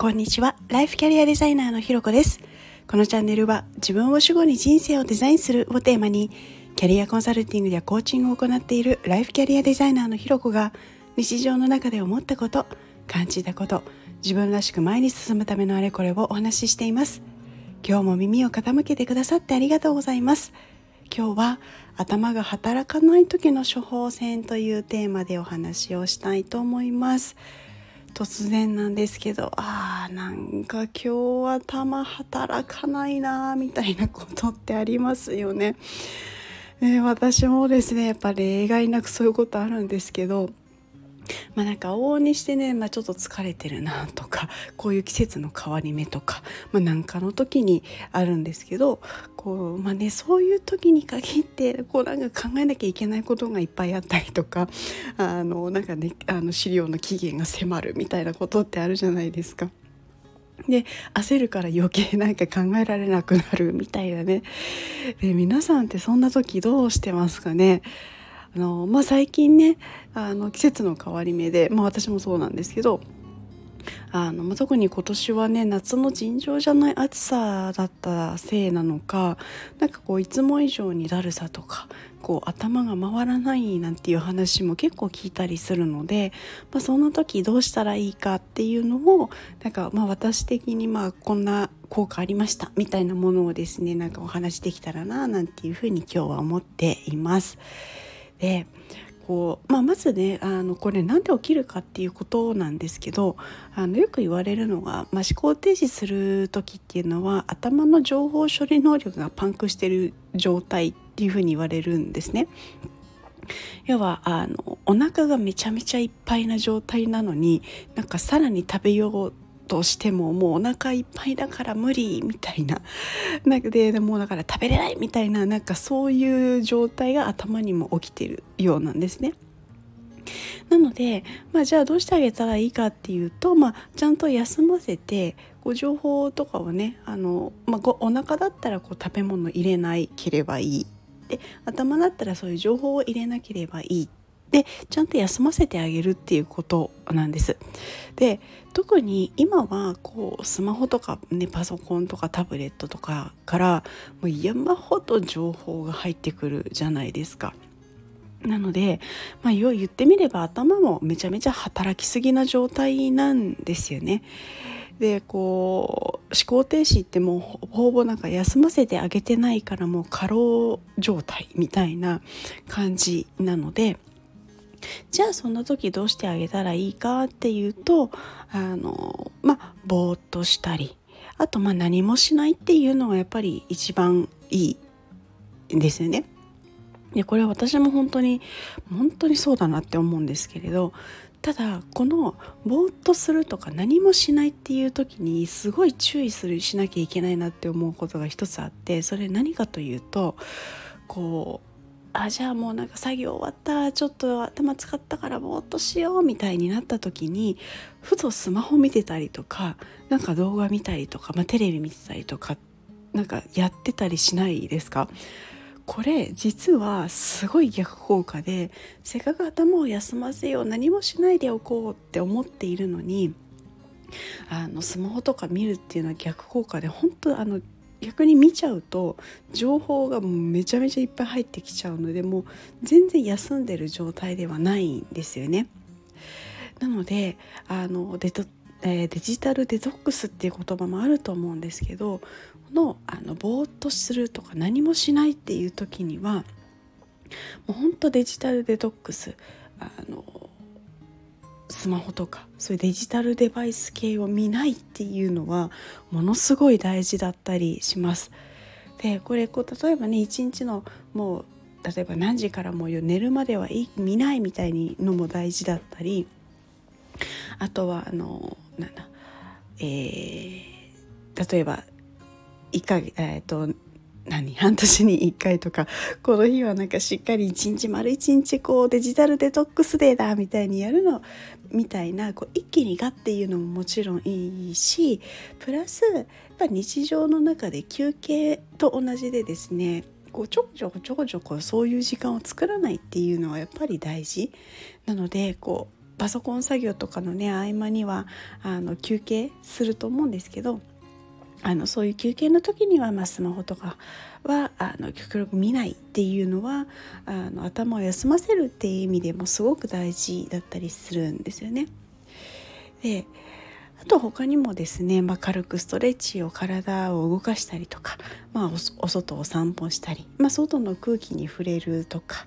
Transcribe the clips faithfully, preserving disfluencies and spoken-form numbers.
こんにちは。ライフキャリアデザイナーのひろこです。このチャンネルは自分を主語に人生をデザインするをテーマに、キャリアコンサルティングやコーチングを行っているライフキャリアデザイナーのひろこが、日常の中で思ったこと、感じたこと、自分らしく前に進むためのあれこれをお話ししています。今日も耳を傾けてくださってありがとうございます。今日は頭が働かない時の処方箋というテーマでお話をしたいと思います。突然なんですけど、あーなんか今日頭働かないなみたいなことってありますよね。えー、私もですね、やっぱ例外なくそういうことあるんですけど、まあ、なんか往々にしてね、まあ、ちょっと疲れてるなとか、こういう季節の変わり目とか、まあ、なんかの時にあるんですけど、こう、まあね、そういう時に限ってこうなんか考えなきゃいけないことがいっぱいあったりとか、あのなんか、ね、あの資料の期限が迫るみたいなことってあるじゃないですか。で、焦るから余計なんか考えられなくなるみたいなね。で、皆さんってそんな時どうしてますかね。あのまあ、最近ね、あの季節の変わり目で、まあ、私もそうなんですけど、あの、まあ、特に今年はね、夏の尋常じゃない暑さだったせいなのか、なんかこういつも以上にだるさとか、こう頭が回らないなんていう話も結構聞いたりするので、まあ、そんな時どうしたらいいかっていうのを、なんかまあ私的にまあこんな効果ありましたみたいなものをですね、なんかお話できたらななんていうふうに今日は思っています。で、こう、まあ、まずね、あのこれなんで起きるかっていうことなんですけど、あのよく言われるのが、まあ、思考停止する時っていうのは頭の情報処理能力がパンクしてる状態っていうふうに言われるんですね。要はあのお腹がめちゃめちゃいっぱいな状態なのに、なんかさらに食べようとしてももうお腹いっぱいだから無理みたいな、なんかでもうだから食べれないみたいな、なんかそういう状態が頭にも起きてるようなんですね。なので、まあ、じゃあどうしてあげたらいいかっていうと、まあ、ちゃんと休ませて、こう情報とかをね、あの、まあ、お腹だったらこう食べ物入れなければいい、で頭だったらそういう情報を入れなければいい、でちゃんと休ませてあげるっていうことなんです。で、特に今はこうスマホとか、ね、パソコンとかタブレットとかからもう山ほど情報が入ってくるじゃないですか。なので、まあ、言ってみれば頭もめちゃめちゃ働きすぎな状態なんですよね。で、こう思考停止ってもうほぼなんか休ませてあげてないから、もう過労状態みたいな感じなので、じゃあそんな時どうしてあげたらいいかっていうと、あのまあぼーっとしたり、あとまあ何もしないっていうのがやっぱり一番いいんですよね。で、これ私も本当に本当にそうだなって思うんですけれど、ただこのぼーっとするとか何もしないっていう時にすごい注意するしなきゃいけないなって思うことが一つあって、それ何かというと、こうあじゃあもうなんか作業終わった、ちょっと頭使ったからぼーっとしようみたいになった時に、ふとスマホ見てたりとか、なんか動画見たりとか、まあ、テレビ見てたりとか、なんかやってたりしないですか。これ実はすごい逆効果で、せっかく頭を休ませよう、何もしないでおこうって思っているのに、あのスマホとか見るっていうのは逆効果で、本当あの逆に見ちゃうと情報がめちゃめちゃいっぱい入ってきちゃうので、もう全然休んでる状態ではないんですよね。なのであのデト、えー、デジタルデトックスっていう言葉もあると思うんですけど、この、あのぼーっとするとか何もしないっていう時には、もうほんとデジタルデトックス、あのスマホとかそういうデジタルデバイス系を見ないっていうのはものすごい大事だったりします。で、これこう例えばね、一日のもう例えば何時からもう寝るまでは見ないみたいにのも大事だったり、あとはあのなんだ、えー、例えばいっかげつ、えー、っと何半年にいっかいとか、この日はなんかしっかり一日丸一日こうデジタルデトックスデーだみたいにやるのみたいな、こう一気にガッっていうのももちろんいいし、プラスやっぱ日常の中で休憩と同じでですね、こうちょこちょこちょこちょこそういう時間を作らないっていうのはやっぱり大事なので、こうパソコン作業とかのね合間にはあの休憩すると思うんですけど、あのそういう休憩の時には、まあ、スマホとかはあの極力見ないっていうのはあの頭を休ませるっていう意味でもすごく大事だったりするんですよね。であと他にもですね、まあ、軽くストレッチを体を動かしたりとか、まあ、お, お外を散歩したり、まあ、外の空気に触れるとか、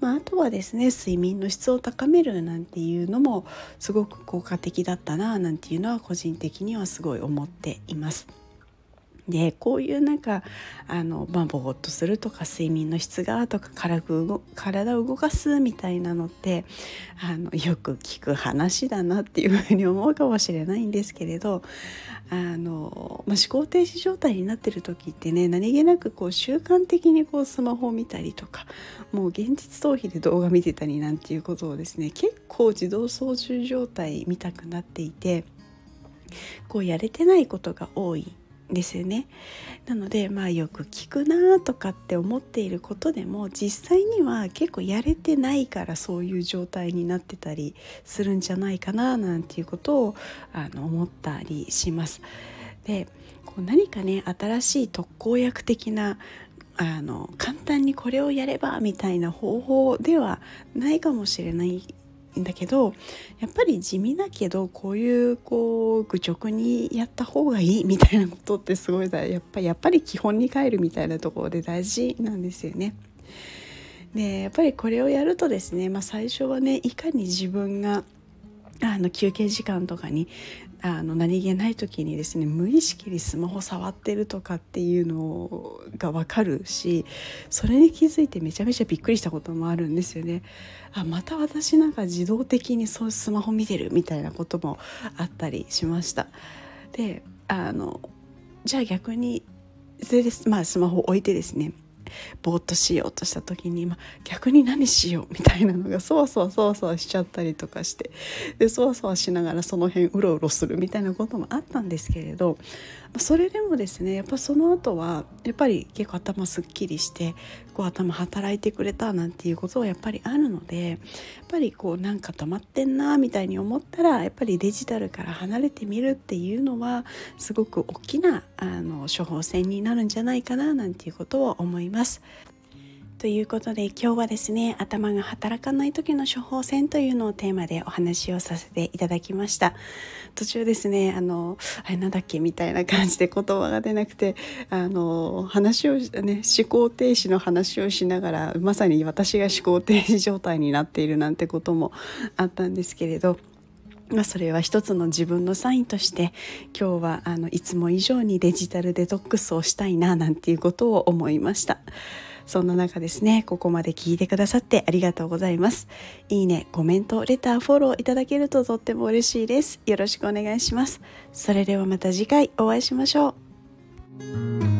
まあ、あとはですね睡眠の質を高めるなんていうのもすごく効果的だったななんていうのは個人的にはすごい思っています。でこういうなんかあの、まあ、ぼーっとするとか睡眠の質がとか軽く体を動かすみたいなのってあのよく聞く話だなっていうふうに思うかもしれないんですけれど、あの、まあ、思考停止状態になってる時ってね何気なくこう習慣的にこうスマホを見たりとかもう現実逃避で動画見てたりなんていうことをですね結構自動操縦状態見たくなっていてこうやれてないことが多いですよね。なので、まあ、よく聞くなとかって思っていることでも実際には結構やれてないからそういう状態になってたりするんじゃないかななんていうことをあの思ったりします。で、こう何かね新しい特効薬的なあの簡単にこれをやればみたいな方法ではないかもしれないだけどやっぱり地味だけどこういうこう愚直にやった方がいいみたいなことってすごいだやっぱやっぱり基本に帰るみたいなところで大事なんですよね。でやっぱりこれをやるとですね、まあ、最初はねいかに自分があの休憩時間とかにあの何気ない時にですね無意識にスマホ触ってるとかっていうのが分かるし、それに気づいてめちゃめちゃびっくりしたこともあるんですよね。あ、また私なんか自動的にそうスマホ見てるみたいなこともあったりしました。であのじゃあ逆にそれです、まあ、スマホ置いてですねぼーっとしようとした時に、ま、逆に何しようみたいなのがそわそわそわそわしちゃったりとかして、でそわそわしながらその辺うろうろするみたいなこともあったんですけれど、それでもですねやっぱその後はやっぱり結構頭すっきりしてこう頭働いてくれたなんていうことはやっぱりあるので、やっぱりこうなんか溜まってんなみたいに思ったらやっぱりデジタルから離れてみるっていうのはすごく大きなあの処方箋になるんじゃないかななんていうことを思います。ということで今日はですね頭が働かない時の処方箋というのをテーマでお話をさせていただきました。途中ですねあのあれなんだっけみたいな感じで言葉が出なくてあの話を、ね、思考停止の話をしながらまさに私が思考停止状態になっているなんてこともあったんですけれど、まあ、それは一つの自分のサインとして今日はあのいつも以上にデジタルデトックスをしたいななんていうことを思いました。そんな中ですねここまで聞いてくださってありがとうございます。いいね、コメント、レター、フォローいただけるととっても嬉しいです。よろしくお願いします。それではまた次回お会いしましょう。